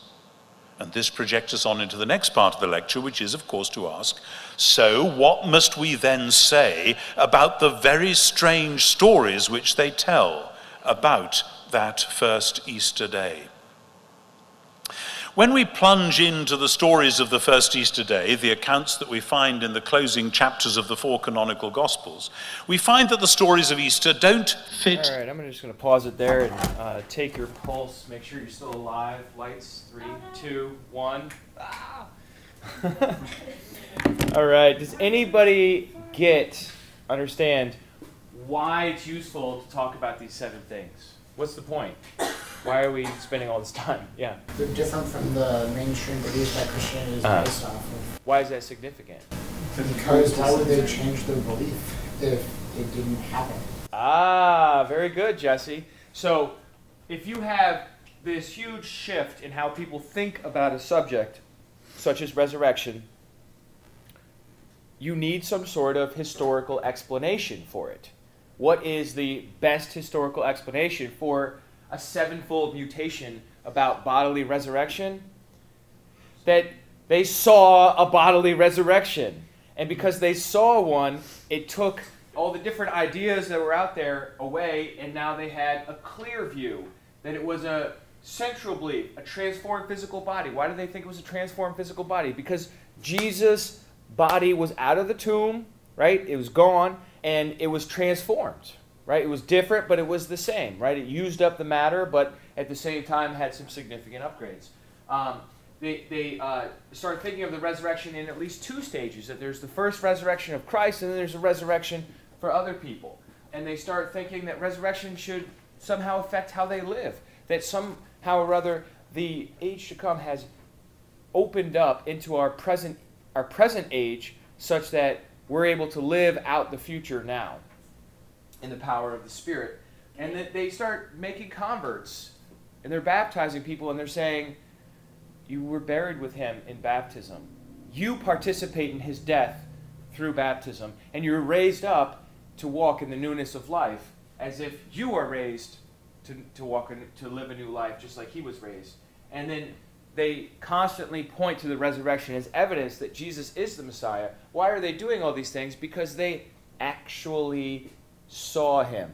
And this projects us on into the next part of the lecture, which is, of course, to ask, so what must we then say about the very strange stories which they tell about that first Easter day? When we plunge into the stories of the first Easter day, the accounts that we find in the closing chapters of the four canonical Gospels, we find that the stories of Easter don't fit. All right, I'm just going to pause it there and uh, take your pulse. Make sure you're still alive. Lights, three, two, one. Ah. All right, does anybody get, understand, why it's useful to talk about these seven things? What's the point? Why are we spending all this time? Yeah. They're different from the mainstream belief that Christianity is uh, based off of. Why is that significant? Because why would they change their belief if it didn't happen? Ah, very good, Jesse. So if you have this huge shift in how people think about a subject, such as resurrection, you need some sort of historical explanation for it. What is the best historical explanation for a sevenfold mutation about bodily resurrection? That they saw a bodily resurrection. And because they saw one, it took all the different ideas that were out there away, and now they had a clear view that it was a central belief, a transformed physical body. Why do they think it was a transformed physical body? Because Jesus' body was out of the tomb, right? It was gone, and it was transformed. Right? It was different, but it was the same. Right? It used up the matter, but at the same time had some significant upgrades. Um, they they uh, start thinking of the resurrection in at least two stages, that there's the first resurrection of Christ, and then there's a resurrection for other people. And they start thinking that resurrection should somehow affect how they live, that somehow or other the age to come has opened up into our present, our present age such that we're able to live out the future now in the power of the Spirit, and that they start making converts And they're baptizing people and they're saying, you were buried with him in baptism. You participate in his death through baptism. And you're raised up to walk in the newness of life, as if you are raised to, to, walk in, to live a new life, just like he was raised. And then they constantly point to the resurrection as evidence that Jesus is the Messiah. Why are they doing all these things? Because they actually saw him.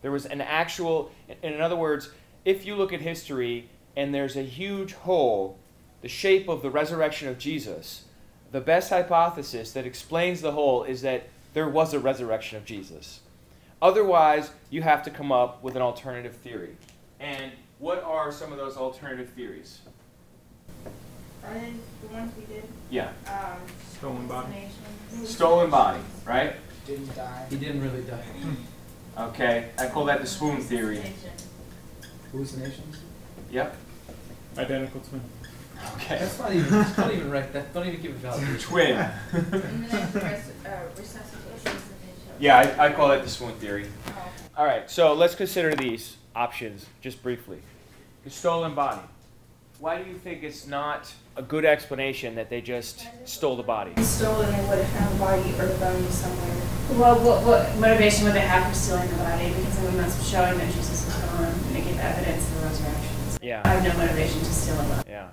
There was an actual, in other words, if you look at history and there's a huge hole, the shape of the resurrection of Jesus, the best hypothesis that explains the hole is that there was a resurrection of Jesus. Otherwise, you have to come up with an alternative theory. And what are some of those alternative theories? Are they the ones we did? Yeah. Um, Stolen body. Stolen body, right? Didn't die. He didn't really die. Okay, I call that the swoon theory. Hallucinations? Yep. Identical twin. Okay. That's not even, that's not even right. That, don't even give it value. Twin. And then res, uh, resuscitation. Yeah, I, I call that the swoon theory. Oh. All right, so let's consider these options just briefly. The stolen body. Why do you think it's not a good explanation that they just stole the body? Stolen, they would have found the body or the bone somewhere. Well, what, what motivation would they have for stealing the body? Because then we must be showing that Jesus was gone and they give evidence of the resurrection. So yeah. I have no motivation to steal a body. Yeah.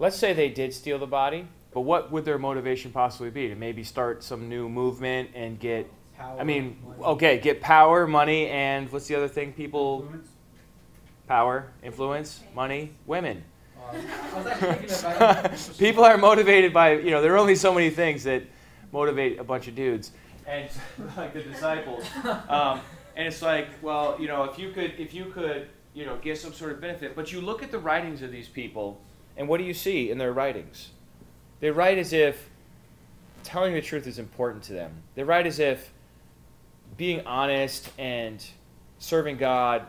Let's say they did steal the body, but what would their motivation possibly be? To maybe start some new movement and get power, I mean, money. Okay, get power, money, and what's the other thing people... Influence? Power, influence, money, women. Uh, I was actually thinking about people are motivated by, you know, there are only so many things that motivate a bunch of dudes. And like the disciples. Um, and it's like, well, you know, if you could, if you could, you know, get some sort of benefit. But you look at the writings of these people, and what do you see in their writings? They write as if telling the truth is important to them. They write as if being honest and serving God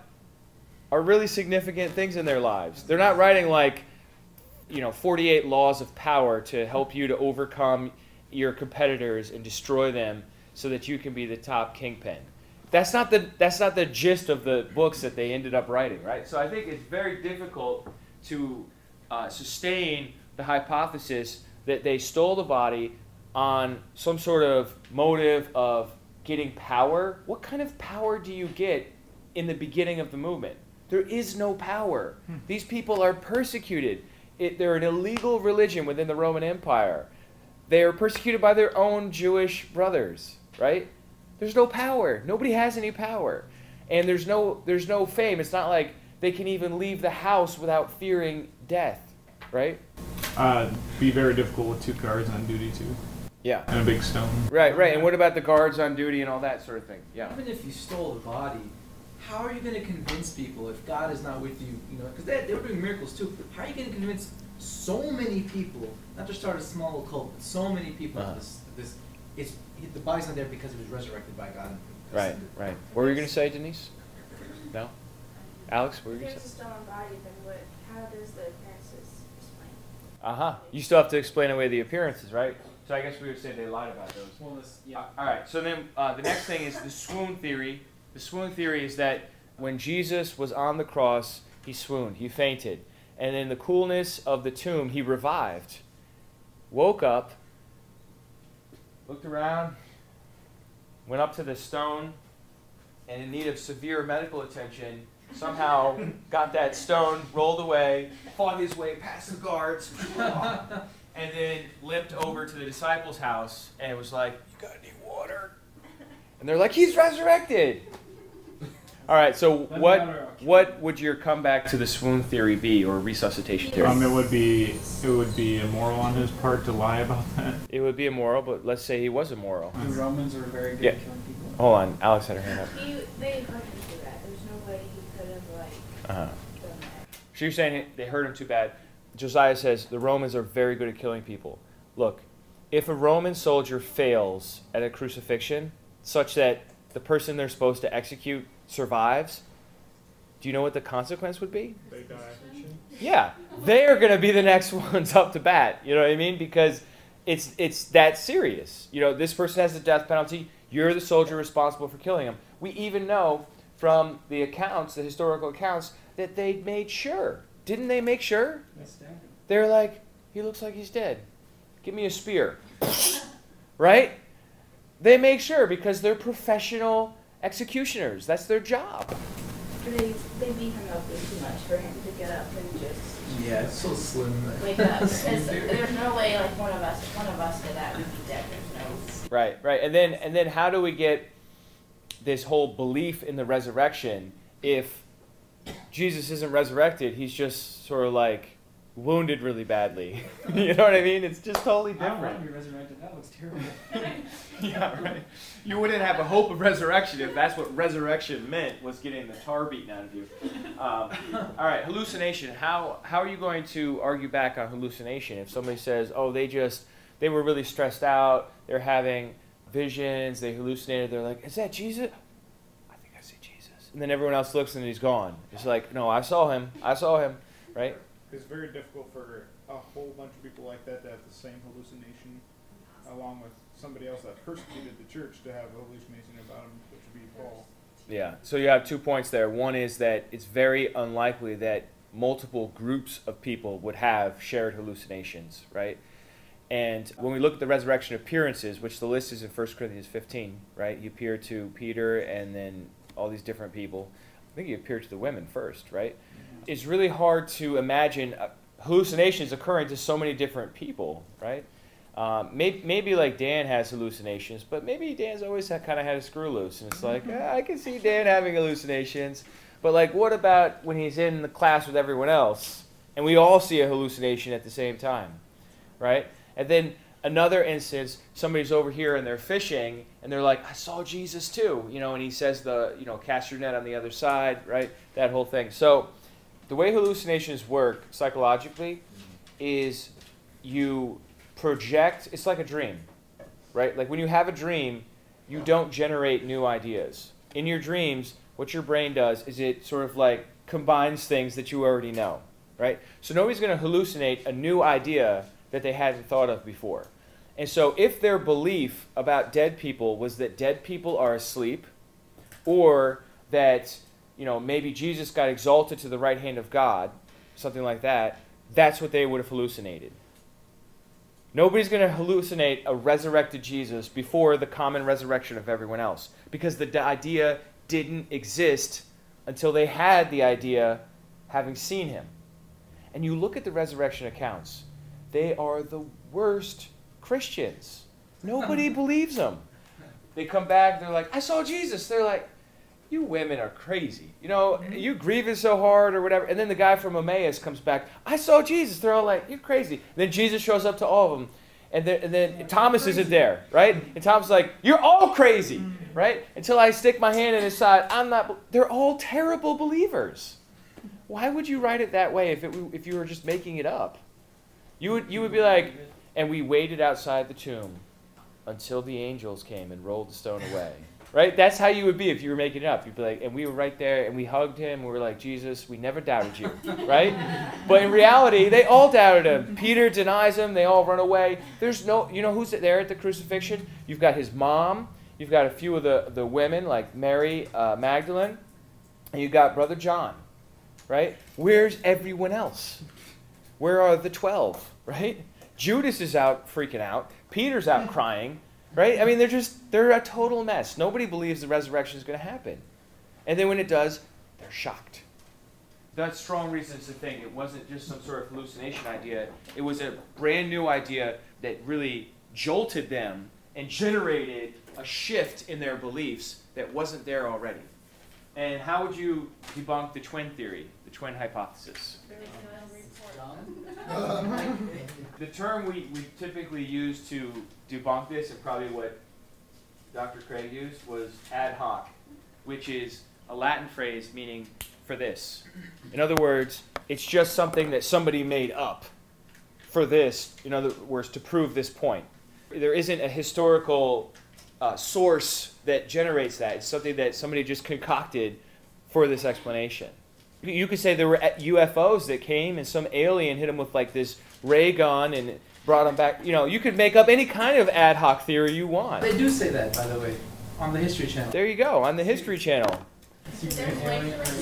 are really significant things in their lives. They're not writing like, you know, forty-eight laws of power to help you to overcome your competitors and destroy them so that you can be the top kingpin. That's not the, that's not the gist of the books that they ended up writing, right? So I think it's very difficult to uh, sustain the hypothesis that they stole the body on some sort of motive of getting power. What kind of power do you get in the beginning of the movement? There is no power. Hmm. These people are persecuted. It, they're an illegal religion within the Roman Empire. They are persecuted by their own Jewish brothers, right? There's no power. Nobody has any power. And there's no, there's no fame. It's not like they can even leave the house without fearing death, right? Uh, be very difficult with two guards on duty, too. Yeah. And a big stone. Right, right. And what about the guards on duty and all that sort of thing? Yeah. Even if you stole the body, how are you going to convince people if God is not with you? You know, because they, they were doing miracles too. How are you going to convince so many people, not just start a small cult, but so many people uh-huh. this, this, it's, the body's not there because it was resurrected by God. Right, right. What were you going to say, Denise? No? Alex, what were you going to say? If there's a stolen body, then what, how does the appearances explain? Uh-huh. You still have to explain away the appearances, right? So I guess we would say they lied about those. Well, this, yeah. All right, so then uh, the next thing is the swoon theory. The swoon theory is that when Jesus was on the cross, he swooned, he fainted. And in the coolness of the tomb, he revived, woke up, looked around, went up to the stone, and in need of severe medical attention, somehow got that stone, rolled away, fought his way past the guards, and then limped over to the disciples' house and was like, "You got any water?" And they're like, "He's resurrected." All right, so what what would your comeback to the swoon theory be, or resuscitation theory? Um, it would be it would be immoral on his part to lie about that. It would be immoral, but let's say he was immoral. The Romans are very good yeah. at killing people. Hold on, Alex had her hand up. He, they heard him too bad. There's no way he could have like uh-huh. done that. So you're saying they hurt him too bad. Josiah says the Romans are very good at killing people. Look, if a Roman soldier fails at a crucifixion, such that the person they're supposed to execute survives, do you know what the consequence would be? They die. Yeah, they are going to be the next ones up to bat. You know what I mean? Because it's it's that serious. You know, this person has the death penalty. You're the soldier responsible for killing him. We even know from the accounts, the historical accounts, that they made sure. Didn't they make sure? They're like, he looks like he's dead. Give me a spear. Right? They make sure because they're professional executioners. That's their job. They, they beat him up too much for him to get up and just... Yeah, it's so slim. Wake up. Because there's no way like one of us, one of us did that, we'd be dead. There's no... Right, right. And then, and then how do we get this whole belief in the resurrection if Jesus isn't resurrected, he's just sort of like wounded really badly? You know what I mean? It's just totally different. I don't want to be resurrected. That looks terrible. Yeah, right. You wouldn't have a hope of resurrection if that's what resurrection meant, was getting the tar beaten out of you. Um, all right, hallucination. How how are you going to argue back on hallucination if somebody says, oh, they just, they were really stressed out, they're having visions, they hallucinated, they're like, is that Jesus? I think I see Jesus. And then everyone else looks and he's gone. It's like, no, I saw him. I saw him, right? It's very difficult for a whole bunch of people like that to have the same hallucination, along with somebody else that persecuted the church to have a hallucination about him, which would be Paul. Yeah, so you have two points there. One is that it's very unlikely that multiple groups of people would have shared hallucinations, right? And when we look at the resurrection appearances, which the list is in First Corinthians fifteen, right? You appear to Peter and then all these different people. I think you appear to the women first, right? It's really hard to imagine hallucinations occurring to so many different people, right? Um, maybe, maybe like Dan has hallucinations, but maybe Dan's always kind of had a screw loose, and it's like, yeah, I can see Dan having hallucinations, but like, what about when he's in the class with everyone else, and we all see a hallucination at the same time, right? And then another instance, somebody's over here and they're fishing, and they're like, I saw Jesus too, you know, and he says the, you know, cast your net on the other side, right? That whole thing. So the way hallucinations work psychologically is you project, it's like a dream, right? Like when you have a dream, you don't generate new ideas. In your dreams, what your brain does is it sort of like combines things that you already know, right? So nobody's going to hallucinate a new idea that they hadn't thought of before. And so if their belief about dead people was that dead people are asleep, or that, you know, maybe Jesus got exalted to the right hand of God, something like that, that's what they would have hallucinated. Nobody's going to hallucinate a resurrected Jesus before the common resurrection of everyone else, because the idea didn't exist until they had the idea, having seen him. And you look at the resurrection accounts. They are the worst Christians. Nobody believes them. They come back, they're like, I saw Jesus. They're like, you women are crazy. You know, you grieving so hard or whatever. And then the guy from Emmaus comes back, I saw Jesus. They're all like, you're crazy. And then Jesus shows up to all of them. And then, and then and Thomas isn't there, right? And Thomas is like, you're all crazy, right? Until I stick my hand in his side, I'm not. They're all terrible believers. Why would you write it that way if, it, if you were just making it up? You would, you would be like, and we waited outside the tomb until the angels came and rolled the stone away. Right? That's how you would be if you were making it up. You'd be like, and we were right there, and we hugged him, and we were like, Jesus, we never doubted you. Right? But in reality, they all doubted him. Peter denies him. They all run away. There's no, you know who's there at the crucifixion? You've got his mom. You've got a few of the, the women, like Mary uh, Magdalene. And you've got Brother John. Right? Where's everyone else? Where are the twelve? Right? Judas is out freaking out. Peter's out crying. Right? I mean, they're just, they're a total mess. Nobody believes the resurrection is going to happen. And then when it does, they're shocked. That's strong reasons to think it wasn't just some sort of hallucination idea. It was a brand new idea that really jolted them and generated a shift in their beliefs that wasn't there already. And how would you debunk the twin theory, the twin hypothesis? There is no report. The term we, we typically use to debunk this, and probably what Doctor Craig used, was ad hoc, which is a Latin phrase meaning for this. In other words, it's just something that somebody made up for this, in other words, to prove this point. There isn't a historical uh, source that generates that. It's something that somebody just concocted for this explanation. You could say there were U F Os that came and some alien hit them with like this ray gun and brought them back. You know, you could make up any kind of ad hoc theory you want. They do say that, by the way, on the History Channel. There you go, on the History Channel. Aliens.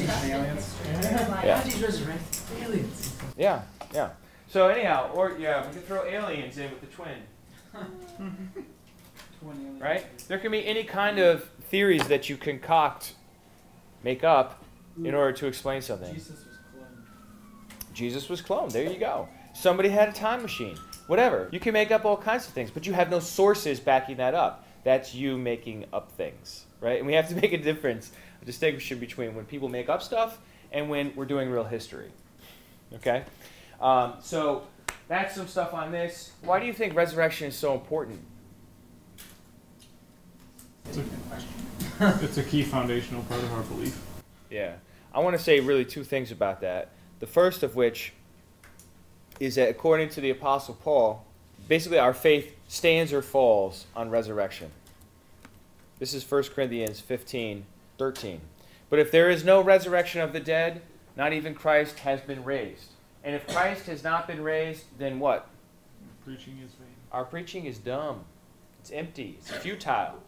Yeah, yeah. So anyhow, or yeah, we can throw aliens in with the twin. Right? There can be any kind of theories that you concoct, make up, in order to explain something. Jesus was cloned. Jesus was cloned. There you go. Somebody had a time machine. Whatever. You can make up all kinds of things, but you have no sources backing that up. That's you making up things, right? And we have to make a difference, a distinction between when people make up stuff and when we're doing real history, okay? Um, so that's some stuff on this. Why do you think resurrection is so important? It's a, it's a key foundational part of our belief. Yeah. I want to say really two things about that. The first of which is that according to the Apostle Paul, basically our faith stands or falls on resurrection. This is First Corinthians fifteen thirteen. But if there is no resurrection of the dead, not even Christ has been raised. And if Christ has not been raised, then what? Preaching is vain. Our preaching is dumb. It's empty. It's futile.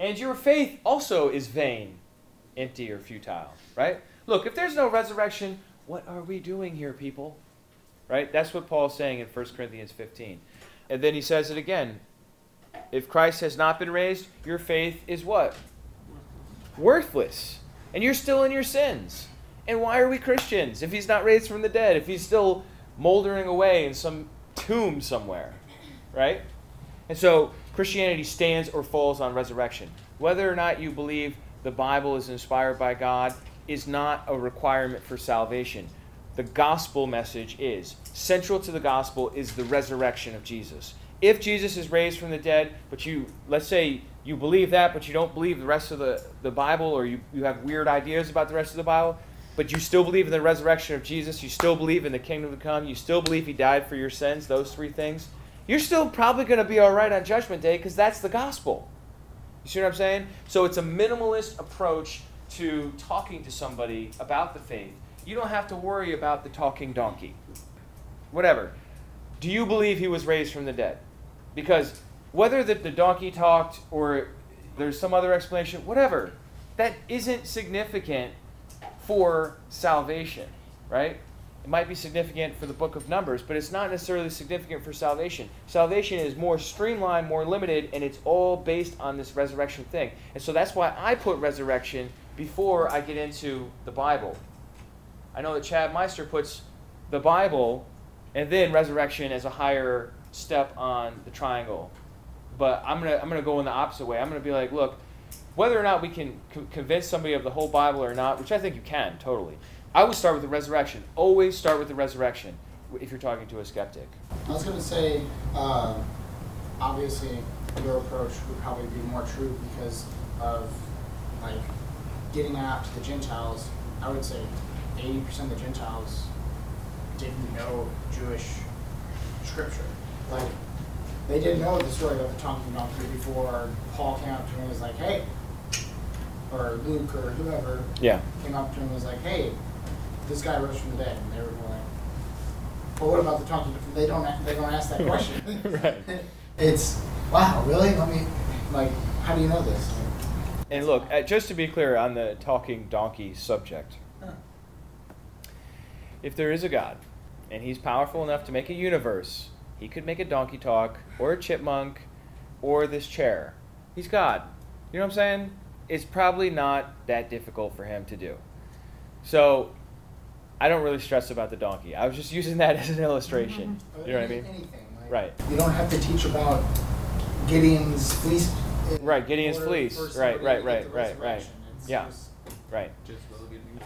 And your faith also is vain, empty, or futile, right? Look, if there's no resurrection, what are we doing here, people? Right? That's what Paul's saying in First Corinthians fifteen. And then he says it again. If Christ has not been raised, your faith is what? Worthless. And you're still in your sins. And why are we Christians if he's not raised from the dead, if he's still moldering away in some tomb somewhere, right? And so Christianity stands or falls on resurrection. Whether or not you believe the Bible is inspired by God is not a requirement for salvation. The gospel message is. Central to the gospel is the resurrection of Jesus. If Jesus is raised from the dead, but you, let's say you believe that, but you don't believe the rest of the, the Bible, or you, you have weird ideas about the rest of the Bible, but you still believe in the resurrection of Jesus, you still believe in the kingdom to come, you still believe he died for your sins, those three things, you're still probably going to be all right on Judgment Day because that's the gospel. You see what I'm saying? So it's a minimalist approach to talking to somebody about the faith. You don't have to worry about the talking donkey. Whatever. Do you believe he was raised from the dead? Because whether the, the donkey talked or there's some other explanation, whatever, that isn't significant for salvation, right? It might be significant for the book of Numbers, but it's not necessarily significant for salvation. Salvation is more streamlined, more limited, and it's all based on this resurrection thing. And so that's why I put resurrection before I get into the Bible. I know that Chad Meister puts the Bible and then resurrection as a higher step on the triangle. But I'm going to I'm gonna go in the opposite way. I'm going to be like, look, whether or not we can co- convince somebody of the whole Bible or not, which I think you can, totally, I would start with the resurrection. Always start with the resurrection if you're talking to a skeptic. I was going to say, uh, obviously, your approach would probably be more true because of, like, getting out to the Gentiles. I would say eighty percent of the Gentiles didn't know Jewish scripture. Like, they didn't know the story of the talking donkey before Paul came up to him and was like, hey, or Luke or whoever yeah. came up to him and was like, hey, this guy rose from the dead. And they were like, well, what about the talking donkey? They don't, they don't ask that question. Right. It's, wow, really? Let me, like, how do you know this? And look, just to be clear on the talking donkey subject, if there is a God, and he's powerful enough to make a universe, he could make a donkey talk, or a chipmunk, or this chair. He's God. You know what I'm saying? It's probably not that difficult for him to do. So, I don't really stress about the donkey. I was just using that as an illustration. Mm-hmm. You know what I mean? Anything, like, right. You don't have to teach about Gideon's fleece. Right, Gideon's fleece. Right, right, right, right, right. Yeah, just, right. Just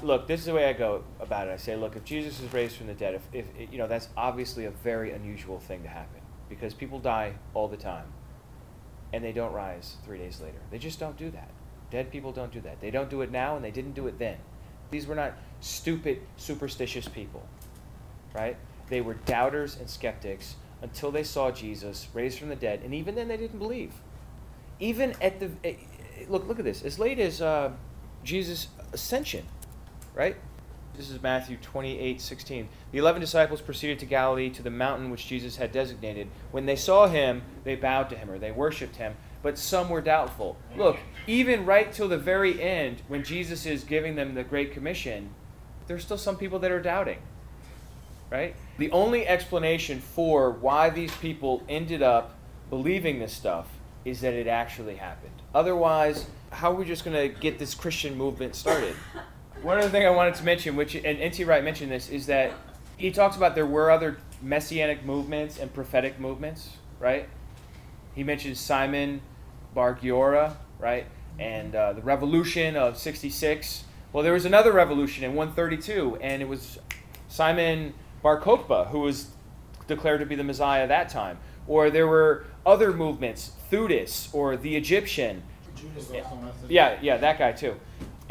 look, this is the way I go about it. I say, look, if Jesus is raised from the dead, if, if you know, that's obviously a very unusual thing to happen because people die all the time and they don't rise three days later. They just don't do that. Dead people don't do that. They don't do it now and they didn't do it then. These were not stupid, superstitious people, right? They were doubters and skeptics until they saw Jesus raised from the dead, and even then they didn't believe. Even at the look, look at this. As late as uh, Jesus' ascension. Right? This is Matthew twenty-eight sixteen. The eleven disciples proceeded to Galilee to the mountain which Jesus had designated. When they saw him, they bowed to him, or they worshipped him. but some were doubtful. Look, even right till the very end, when Jesus is giving them the Great Commission, there's still some people that are doubting, right? The only explanation for why these people ended up believing this stuff is that it actually happened. Otherwise, how are we just going to get this Christian movement started? One other thing I wanted to mention, which, and N T Wright mentioned this, is that he talks about there were other messianic movements and prophetic movements, right? He mentions Simon Bar Giora, right? And uh, the revolution of sixty-six. Well, there was another revolution in one thirty-two, and it was Simon Bar Kokhba who was declared to be the Messiah at that time. Or there were other movements, Thutis or the Egyptian. Judas also yeah, yeah, that guy too.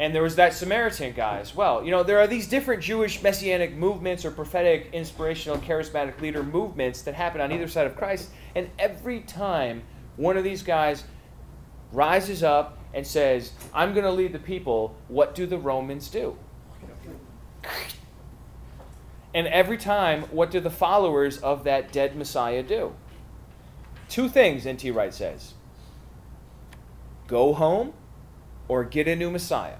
And there was that Samaritan guy as well. You know, there are these different Jewish messianic movements or prophetic, inspirational, charismatic leader movements that happen on either side of Christ. And every time one of these guys rises up and says, I'm going to lead the people, what do the Romans do? And every time, what do the followers of that dead Messiah do? Two things, N T Wright says. Go home or get a new Messiah.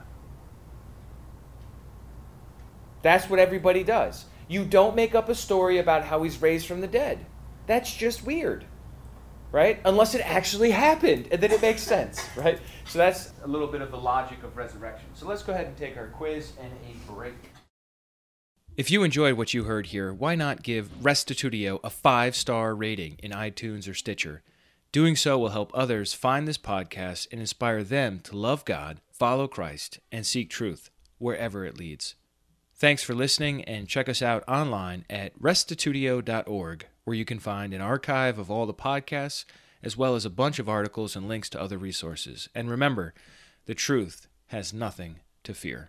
That's what everybody does. You don't make up a story about how he's raised from the dead. That's just weird, right? Unless it actually happened, and then it makes sense, right? So that's a little bit of the logic of resurrection. So let's go ahead and take our quiz and a break. If you enjoyed what you heard here, why not give Restitutio a five-star rating in iTunes or Stitcher? Doing so will help others find this podcast and inspire them to love God, follow Christ, and seek truth wherever it leads. Thanks for listening, and check us out online at restitutio dot org, where you can find an archive of all the podcasts, as well as a bunch of articles and links to other resources. And remember, the truth has nothing to fear.